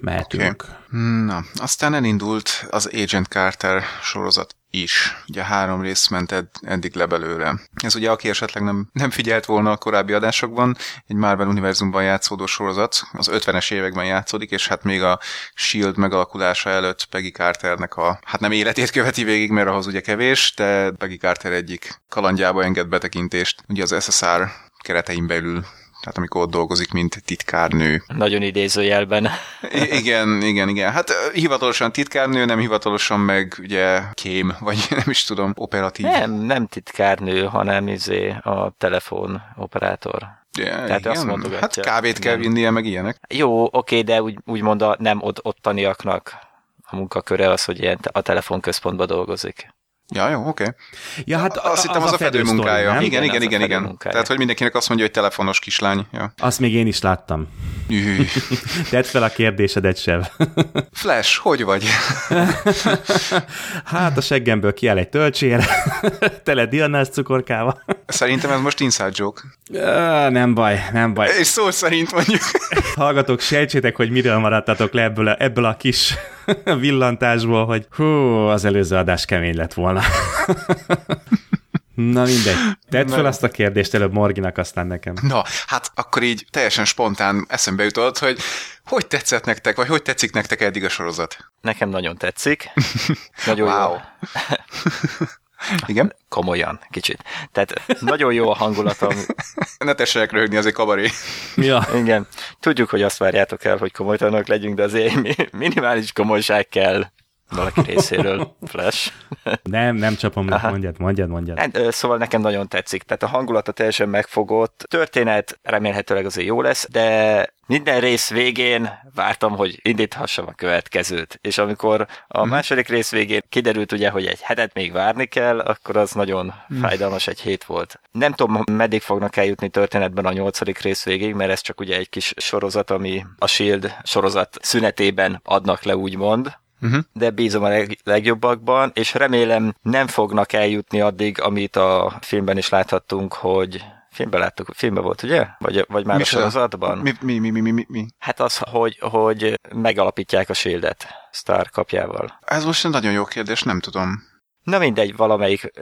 mehetünk. Okay. Na, aztán elindult az Agent Carter sorozat is. Ugye három rész ment ed- eddig le belőle. Ez ugye, aki esetleg nem, nem figyelt volna a korábbi adásokban, egy Marvel univerzumban játszódó sorozat, az ötvenes években játszódik, és hát még a es há i e el dé megalakulása előtt Peggy Carternek a, hát nem életét követi végig, mert ahhoz ugye kevés, de Peggy Carter egyik kalandjába enged betekintést, ugye az es es er keretein belül. Tehát amikor ott dolgozik, mint titkárnő. Nagyon idézőjelben. I- igen, igen, igen. Hát hivatalosan titkárnő, nem hivatalosan meg ugye kém, vagy nem is tudom, operatív. Nem, nem titkárnő, hanem izé a telefon operátor. Yeah, tehát igen. Azt mondogatja. Hát kávét kell vinnie, meg ilyenek. Jó, oké, de úgy, úgymond a nem ottaniaknak a munkaköre az, hogy ilyen a telefonközpontban dolgozik. Ja, jó, oké. Okay. Ja, hát azt az hittem, az a fedő munkája. Story, igen, igen, igen, igen. Munkája. Tehát, hogy mindenkinek azt mondja, hogy telefonos kislány. Ja. Azt még én is láttam. Tedd fel a kérdésedet, Sev. Flash, hogy vagy? Hát a seggemből kiáll egy tölcsér, tele dianás cukorkával. Szerintem ez most inside joke. Uh, nem baj, nem baj. És szó szerint mondjuk. Hallgatok, sejtsétek, hogy miről maradtatok le ebből a, ebből a kis villantásból, hogy hú, az előző adás kemény lett volna. Na mindegy. Tedd fel azt a kérdést előbb Morginak, aztán nekem. Na, hát akkor így teljesen spontán eszembe jutott, hogy hogy tetszett nektek, vagy hogy tetszik nektek eddig a sorozat? Nekem nagyon tetszik. Nagyon wow. Jó. Igen? Komolyan, kicsit. Tehát nagyon jó a hangulatom. Ne tessenek röhögni, az egy kabaré. Ja. Igen. Tudjuk, hogy azt várjátok el, hogy komolytalanok legyünk, de azért minimális komolyság kell valaki részéről. Flash. Nem, nem csapom, le. mondjad, mondjad, mondjad. Hát, szóval nekem nagyon tetszik. Tehát a hangulata teljesen megfogott. Történet remélhetőleg azért jó lesz, de minden rész végén vártam, hogy indíthassam a következőt. És amikor a második rész végén kiderült ugye, hogy egy hetet még várni kell, akkor az nagyon fájdalmas egy hét volt. Nem tudom, meddig fognak eljutni történetben a nyolcadik rész végig, mert ez csak ugye egy kis sorozat, ami a es há i e el dé sorozat szünetében adnak le, úgymond. Uh-huh. De bízom a leg- legjobbakban, és remélem nem fognak eljutni addig, amit a filmben is láthattunk, hogy filmben láttuk, filmben volt, ugye? Vagy, vagy már mi a sorozatban? Mi, mi, mi, mi, mi, mi? Hát az, hogy, hogy megalapítják a es há i e el dé-et Stark kapjával. Ez most egy nagyon jó kérdés, nem tudom. Na mindegy, valamelyik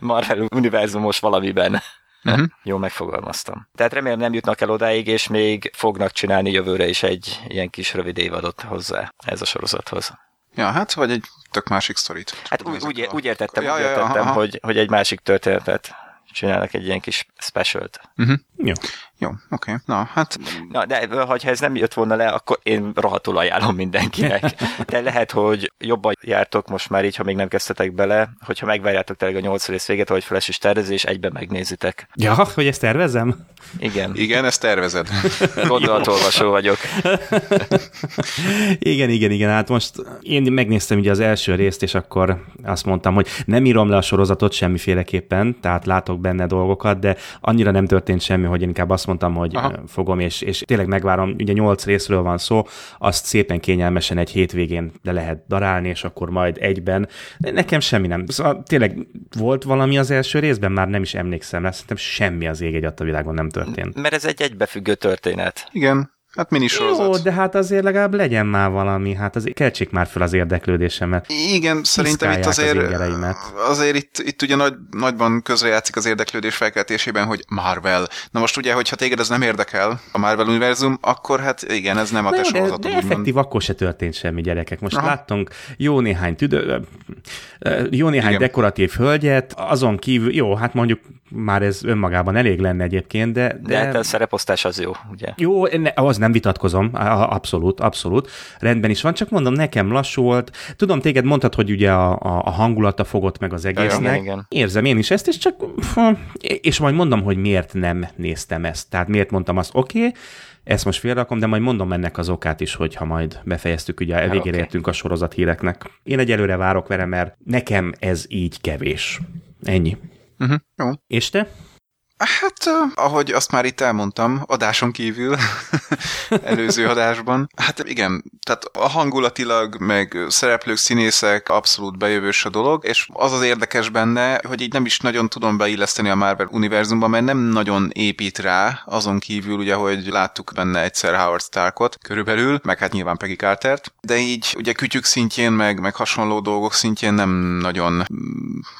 Marvel univerzumos valamiben. Uh-huh. Jól megfogalmaztam. Tehát remélem nem jutnak el odáig, és még fognak csinálni jövőre is egy ilyen kis rövid évadot hozzá ez a sorozathoz. Ja, hát vagy egy tök másik sztorit. Hát úgy, úgy, a... úgy értettem, ja, úgy ja, értettem ja, hogy, hogy egy másik történetet csinálnak, egy ilyen kis specialt. Uh-huh. Jó. Jó, oké. Okay. Na, hát... Na, de ha ez nem jött volna le, akkor én rohadtul ajánlom mindenkinek. De lehet, hogy jobban jártok most már így, ha még nem kezdtetek bele, hogyha megvárjátok tényleg a nyolc rész véget, ahogy Flash is tervezi, és egyben megnézitek. Ja, hogy ezt tervezem? Igen. Igen, ezt tervezed. Gondolatolvasó vagyok. igen, igen, igen. Hát most én megnéztem ugye az első részt, és akkor azt mondtam, hogy nem írom le a sorozatot semmiféleképpen, tehát látok benne dolgokat, de annyira nem történt semmi, hogy inkább azt mondtam, hogy aha. fogom, és, és tényleg megvárom, ugye nyolc részről van szó, azt szépen kényelmesen egy hétvégén le lehet darálni, és akkor majd egyben. De nekem semmi nem. Szóval tényleg volt valami az első részben, már nem is emlékszem rá, szerintem semmi az ég egy adta világon nem történt. Mert ez egy egybefüggő történet. Igen. Hát minisorozat. Jó, de hát azért legalább legyen már valami, hát azért keltsék már fel az érdeklődésemet. Igen, szerintem itt azért az azért itt, itt ugye nagy, nagyban közrejátszik az érdeklődés felkeltésében, hogy Marvel. Na most ugye, hogyha téged ez nem érdekel, a Marvel univerzum, akkor hát igen, ez nem a te sorozatod. De, de effektív, akkor se történt semmi, gyerekek. Most aha. láttunk jó néhány tüdő, jó néhány igen. dekoratív hölgyet, azon kívül, jó, hát mondjuk már ez önmagában elég lenne egyébként, de... De, de hát a szereposztás az jó, ugye? Jó, ne, az nem vitatkozom, abszolút, abszolút. Rendben is van, csak mondom, nekem lassú volt. Tudom, téged mondtad, hogy ugye a, a, a hangulata fogott meg az egésznek. Igen, érzem én is ezt, és csak... És majd mondom, hogy miért nem néztem ezt. Tehát miért mondtam azt, oké, okay, ezt most félrakom, de majd mondom ennek az okát is, hogyha majd befejeztük, ugye végére okay. értünk a sorozat híreknek. Én egyelőre várok vele, mert nekem ez így kevés. Ennyi. Uh-huh. Jó. És te? Hát, ahogy azt már itt elmondtam, adáson kívül, előző adásban, hát igen, tehát a hangulatilag, meg szereplők, színészek, abszolút bejövős a dolog, és az az érdekes benne, hogy így nem is nagyon tudom beilleszteni a Marvel univerzumban, mert nem nagyon épít rá, azon kívül ugye, hogy láttuk benne egyszer Howard Starkot körülbelül, meg hát nyilván Peggy Cartert, de így ugye kütyük szintjén, meg, meg hasonló dolgok szintjén nem nagyon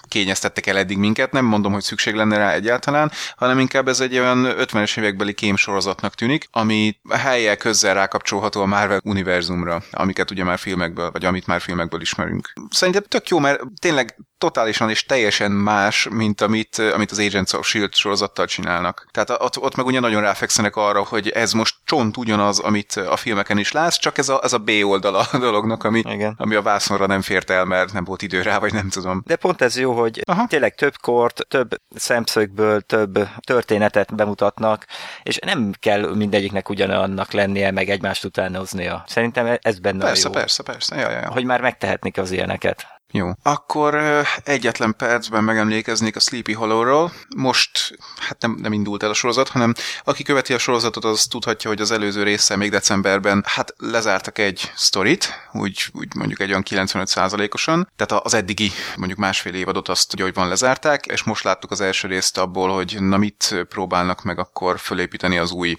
kényeztettek el eddig minket, nem mondom, hogy szükség lenne rá egyáltalán, hanem inkább ez egy olyan ötvenes évekbeli kémsorozatnak tűnik, ami helye közzel rákapcsolható a Marvel univerzumra, amiket ugye már filmekből, vagy amit már filmekből ismerünk. Szerintem tök jó, mert tényleg totálisan és teljesen más, mint amit, amit az Agents of es há i e el dé sorozattal csinálnak. Tehát ott, ott meg ugye nagyon ráfekszenek arra, hogy ez most csont ugyanaz, amit a filmeken is látsz, csak ez a, ez a B oldala a dolognak, ami, ami a vászonra nem fért el, mert nem volt idő rá, vagy nem tudom. De pont ez jó, hogy aha. tényleg több kort, több szemszögből, több történetet bemutatnak, és nem kell mindegyiknek ugyanannak lennie, meg egymást utánoznia. Szerintem ez benne persze, a jó. Persze, persze, persze. Ja, ja, ja. Hogy már megtehetnik az ilyeneket. Jó. Akkor egyetlen percben megemlékeznék a Sleepy Hollowról. Most, hát nem, nem indult el a sorozat, hanem aki követi a sorozatot, az tudhatja, hogy az előző résszel még decemberben hát lezártak egy sztorit, úgy, úgy mondjuk egy olyan kilencvenöt százalékosan. Tehát az eddigi mondjuk másfél évadot azt ugye, hogy van lezárták, és most láttuk az első részt abból, hogy na mit próbálnak meg akkor fölépíteni az új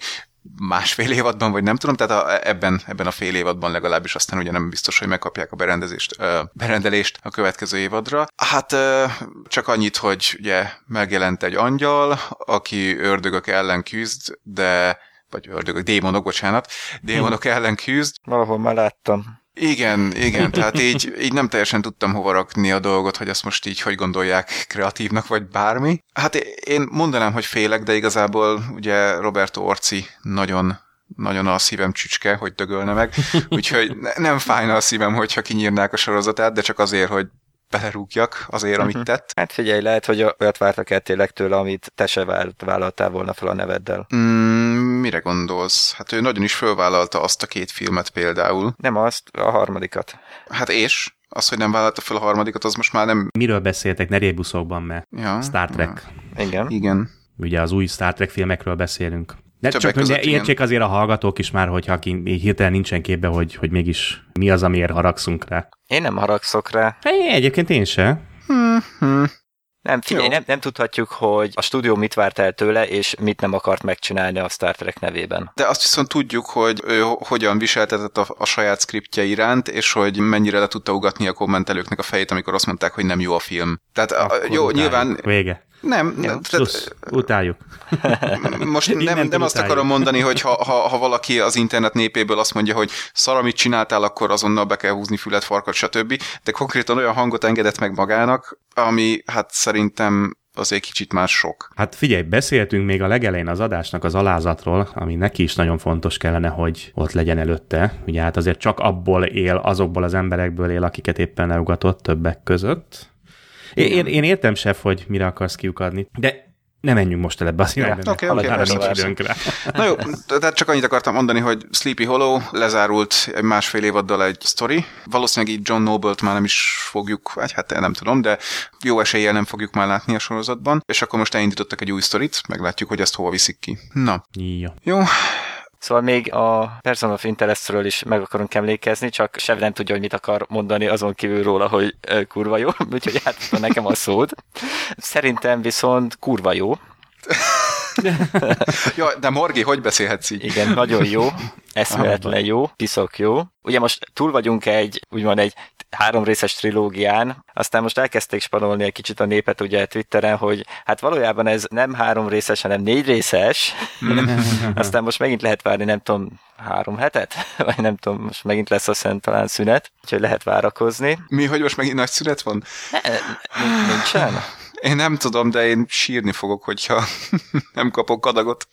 másfél évadban, vagy nem tudom, tehát a, ebben, ebben a fél évadban legalábbis aztán ugye nem biztos, hogy megkapják a berendezést, ö, berendelést a következő évadra. Hát ö, csak annyit, hogy ugye megjelent egy angyal, aki ördögök ellen küzd, de, vagy ördögök, démonok, bocsánat, démonok ellen küzd. Valahol már láttam. Igen, igen, tehát így, így nem teljesen tudtam hova rakni a dolgot, hogy azt most így hogy gondolják kreatívnak, vagy bármi. Hát én mondanám, hogy félek, de igazából ugye Roberto Orci nagyon, nagyon a szívem csücske, hogy dögölne meg, úgyhogy nem fájna a szívem, hogyha kinyírnák a sorozatát, de csak azért, hogy belerúgjak azért, uh-huh. amit tett. Hát figyelj, lehet, hogy olyat vártak el tényleg tőle, amit te se vállaltál volna fel a neveddel. Mm, mire gondolsz? Hát ő nagyon is fölvállalta azt a két filmet például. Nem azt, a harmadikat. Hát és? Az, hogy nem vállalta fel a harmadikat, az most már nem... Miről beszéltek? Ne rébuszokban, mert ja, Star Trek. Ja. Igen. Igen. Ugye az új Star Trek filmekről beszélünk. De csak, hogy ne értsék azért a hallgatók is már, hogyha ki hirtelen nincsen képbe, hogy, hogy mégis mi az, amiért haragszunk rá. Én nem haragszok rá. Hát egyébként én se. Mm-hmm. Nem, figyelj, nem, nem tudhatjuk, hogy a stúdió mit várt el tőle, és mit nem akart megcsinálni a Star Trek nevében. De azt viszont tudjuk, hogy ő hogyan viseltetett a, a saját skriptje iránt, és hogy mennyire le tudta ugatni a kommentelőknek a fejét, amikor azt mondták, hogy nem jó a film. Tehát a, jó, utáljuk. Nyilván... Vége. Nem, nem. Plusz, utáljuk. Most nem, nem utáljuk. Azt akarom mondani, hogy ha, ha, ha valaki az internet népéből azt mondja, hogy szar, amit csináltál, akkor azonnal be kell húzni fület, farkat, stb. De konkrétan olyan hangot engedett meg magának, ami hát szerintem azért kicsit már sok. Hát figyelj, beszéltünk még a legelején az adásnak az alázatról, ami neki is nagyon fontos kellene, hogy ott legyen előtte. Ugye hát azért csak abból él, azokból az emberekből él, akiket éppen eljutott többek között. Én, én értem, sef, hogy mire akarsz kiukadni, de ne menjünk most el ebbe az irányba, okay, okay, mert nincs időnkre. Na jó, tehát csak annyit akartam mondani, hogy Sleepy Hollow lezárult másfél évaddal egy sztori. Valószínűleg így John Noble-t már nem is fogjuk, vagy hát nem tudom, de jó eséllyel nem fogjuk már látni a sorozatban, és akkor most elindítottak egy új sztorit, meglátjuk, hogy ezt hova viszik ki. Na. Ja. Jó. Szóval még a Person of Interestről is meg akarunk emlékezni, csak sem nem tudja, hogy mit akar mondani azon kívül róla, hogy kurva jó, úgyhogy átadta nekem a szót. Szerintem viszont kurva jó. Ja, de Morgi, hogy beszélhetsz így? Igen, nagyon jó, eszméletlen jó, piszok jó. Ugye most túl vagyunk egy, úgymond egy három részes trilógián, aztán most elkezdték spanolni egy kicsit a népet ugye Twitteren, hogy hát valójában ez nem három részes, hanem négy részes. Aztán most megint lehet várni, nem tudom, három hetet? Vagy nem tudom, most megint lesz a szent talán szünet, úgyhogy lehet várakozni. Mi, hogy most megint nagy szünet van? Ne, nincsen. Én nem tudom, de én sírni fogok, hogyha nem kapok kadagot.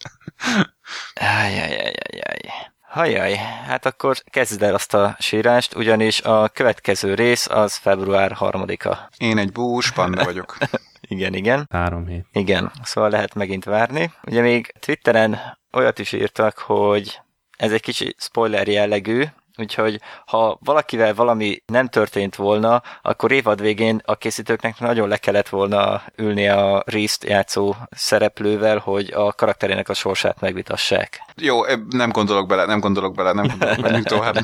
Ajajajajajaj. Hajaj, hát akkor kezdd el azt a sírást, ugyanis a következő rész az február harmadika. Én egy bús panna vagyok. Igen, igen. Három hét. Igen, szóval lehet megint várni. Ugye még Twitteren olyat is írtak, hogy ez egy kicsi spoiler jellegű, úgyhogy ha valakivel valami nem történt volna, akkor évad végén a készítőknek nagyon le kellett volna ülni a Reese-t játszó szereplővel, hogy a karakterének a sorsát megvitassák. Jó, nem gondolok bele, nem gondolok bele, nem gondolok bele, tovább.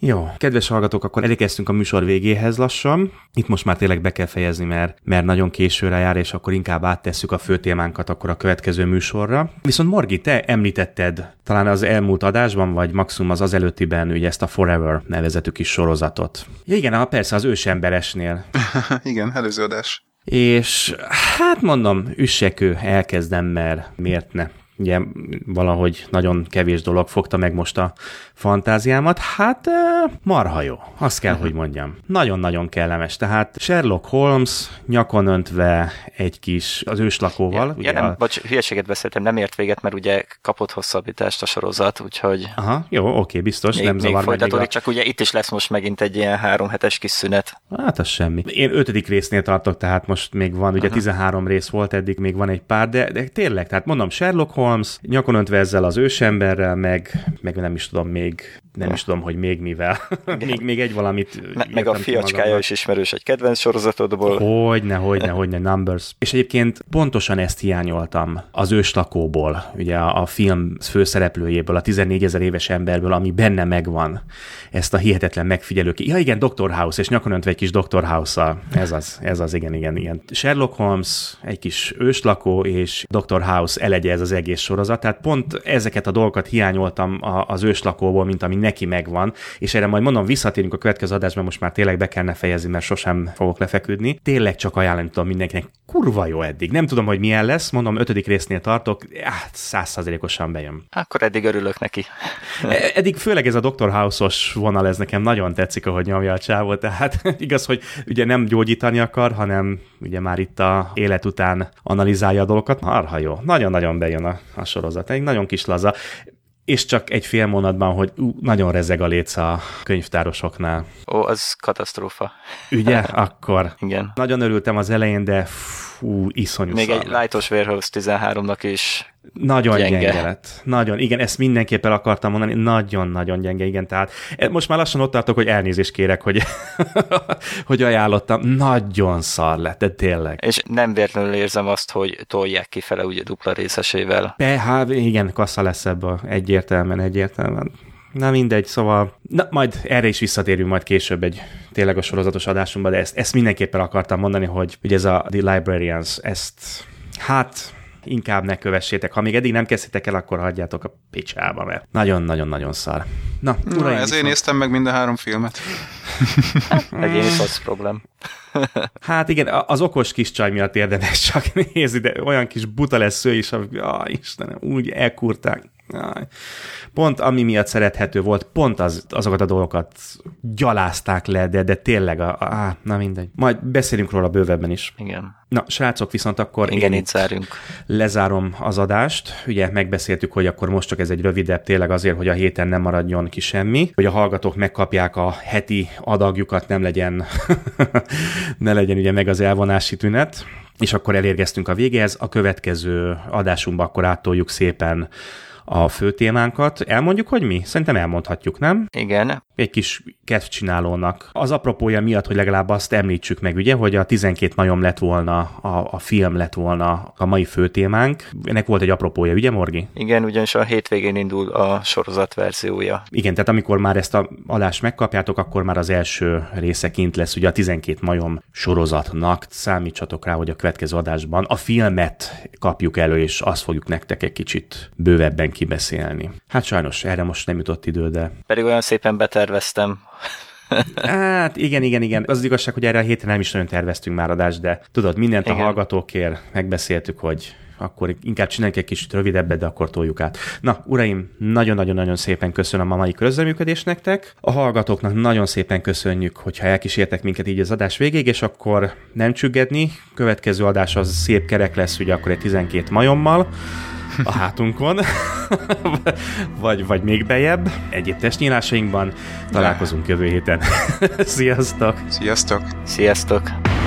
Jó, kedves hallgatók, akkor elérkeztünk a műsor végéhez lassan. Itt most már tényleg be kell fejezni, mert, mert nagyon későre jár, és akkor inkább áttesszük a fő témánkat akkor a következő műsorra. Viszont Morgi, te említetted talán az elmúlt adásban, vagy maximum az azelőttiben ugye ezt a Forever nevezetű kis sorozatot. Ja, igen, persze az ősemberesnél. Igen, előző adás. És hát mondom, üssekő, elkezdem, mert miért ne? Ugye valahogy nagyon kevés dolog fogta meg most a fantáziámat. Hát marha jó, azt kell, hogy mondjam. Nagyon-nagyon kellemes. Tehát Sherlock Holmes nyakon öntve egy kis az őslakóval. Ja, ugye ja nem, a... bocs, hülyeséget beszéltem, nem ért véget, mert ugye kapott hosszabbítást a sorozat, úgyhogy... Aha, jó, oké, biztos, még, nem zavar meg. Még a... csak ugye itt is lesz most megint egy ilyen három hetes kis szünet. Hát az semmi. Én ötödik résznél tartok, tehát most még van, ugye aha. tizenhárom rész volt eddig, még van egy pár, de, de tényleg, tehát mondom, Sherlock Holmes nyakon öntve ezzel az ősemberrel, meg, meg nem is tudom, még nem is tudom, hogy még mivel. még, még egy valamit... Ne, meg a fiacskája is ismerős egy kedvenc sorozatodból. Hogyne, hogyne, hogyne, Numbers. És egyébként pontosan ezt hiányoltam az őslakóból, ugye a, a film főszereplőjéből, a tizennégyezer éves emberből, ami benne megvan, ezt a hihetetlen megfigyelők. Ja igen, Doctor House, és nyakon öntve egy kis Doctor House-szal. Ez az, ez az, igen, igen, igen. Sherlock Holmes, egy kis őslakó, és Doctor House elegye ez az egész sorozat. Tehát pont ezeket a dolgokat hiányoltam a, az őslakóból, mint ami neki megvan, és erre majd mondom, visszatérünk a következő adásban, most már tényleg be kellene fejezni, mert sosem fogok lefeküdni. Tényleg csak ajánlani tudom mindenkinek, kurva jó eddig. Nem tudom, hogy milyen lesz, mondom, ötödik résznél tartok, száz százalékosan bejön. Akkor eddig örülök neki. Eddig főleg ez a Doctor House-os vonal, ez nekem nagyon tetszik, ahogy nyomja a csávot, tehát igaz, hogy ugye nem gyógyítani akar, hanem ugye már itt a élet után analizálja a dolgokat. Marha jó. Nagyon-nagyon bejön a, a sorozat. Egy nagyon kis laza. És csak egy fél mondatban, hogy ú, nagyon rezeg a léc a könyvtárosoknál. Ó, az katasztrófa. Ugye? Akkor. Igen. Nagyon örültem az elején, de fú, iszonyú még szalmat. Egy Lightos Warehouse tizenháromnak is nagyon gyenge. gyenge lett. Nagyon, igen, ezt mindenképpen akartam mondani, nagyon-nagyon gyenge, igen, tehát most már lassan ott tartok, hogy elnézést kérek, hogy, hogy ajánlottam, nagyon szar lett, de tényleg. És nem véletlenül érzem azt, hogy tolják kifele ugye dupla részesével. pé há, igen, kassza lesz ebből, egyértelműen, egyértelműen. Na mindegy, szóval, na, majd erre is visszatérünk majd később egy tényleg a sorozatos adásunkban, de ezt, ezt mindenképpen akartam mondani, hogy, hogy ez a The Librarians, ezt, hát... inkább ne kövessétek. Ha még eddig nem kezdtétek el, akkor hagyjátok a picsába, mert nagyon-nagyon-nagyon szar. Na, Na ezért viszont... néztem meg mind a három filmet. Egész az problém. Hát igen, az okos kis csaj miatt érdemes csak nézni, de olyan kis buta lesz ő is, hogy aj, Istenem, úgy elkurták. Aj. Pont ami miatt szerethető volt, pont az, azokat a dolgokat gyalázták le, de, de tényleg, a, a, na mindegy. Majd beszélünk róla bővebben is. Igen. Na, srácok, viszont akkor igen, én itt zárjunk. Lezárom az adást. Ugye megbeszéltük, hogy akkor most csak ez egy rövidebb, tényleg azért, hogy a héten nem maradjon ki semmi, hogy a hallgatók megkapják a heti adagjukat, nem legyen, ne legyen ugye meg az elvonási tünet. És akkor elérkeztünk a végéhez. A következő adásunkba akkor áttoljuk szépen a fő témánkat. Elmondjuk, hogy mi? Szerintem elmondhatjuk, nem? Igen. Egy kis kedvcsinálónak. Az apropója miatt, hogy legalább azt említsük meg, ugye, hogy a tizenkét majom lett volna, a, a film lett volna a mai fő témánk. Ennek volt egy apropója, ugye, Morgi? Igen, ugyanis a hétvégén indul a sorozat verziója. Igen, tehát amikor már ezt a adást megkapjátok, akkor már az első része kint lesz, ugye a tizenkét majom sorozatnak. Számítsatok rá, hogy a következő adásban a filmet kapjuk elő, és azt fogjuk nektek egy kicsit bővebben kibeszélni. Hát sajnos erre most nem jutott idő, de... Pedig olyan szépen beterveztem. Hát igen, igen, igen. Az, az igazság, hogy erre a héten nem is nagyon terveztünk már adást, de tudod, mindent igen. A hallgatókért megbeszéltük, hogy akkor inkább csináljunk egy kicsit rövidebbet, de akkor toljuk át. Na, uraim, nagyon-nagyon-nagyon szépen köszönöm a mai közreműködést nektek. A hallgatóknak nagyon szépen köszönjük, hogyha elkísértek minket így az adás végéig, és akkor nem csüggedni. Következő adás az szép kerek lesz, ugye akkor egy tizenkét majommal a hátunkon, vagy, vagy még bejebb, egyéb testnyílásainkban találkozunk jövő héten. Sziasztok! Sziasztok! Sziasztok!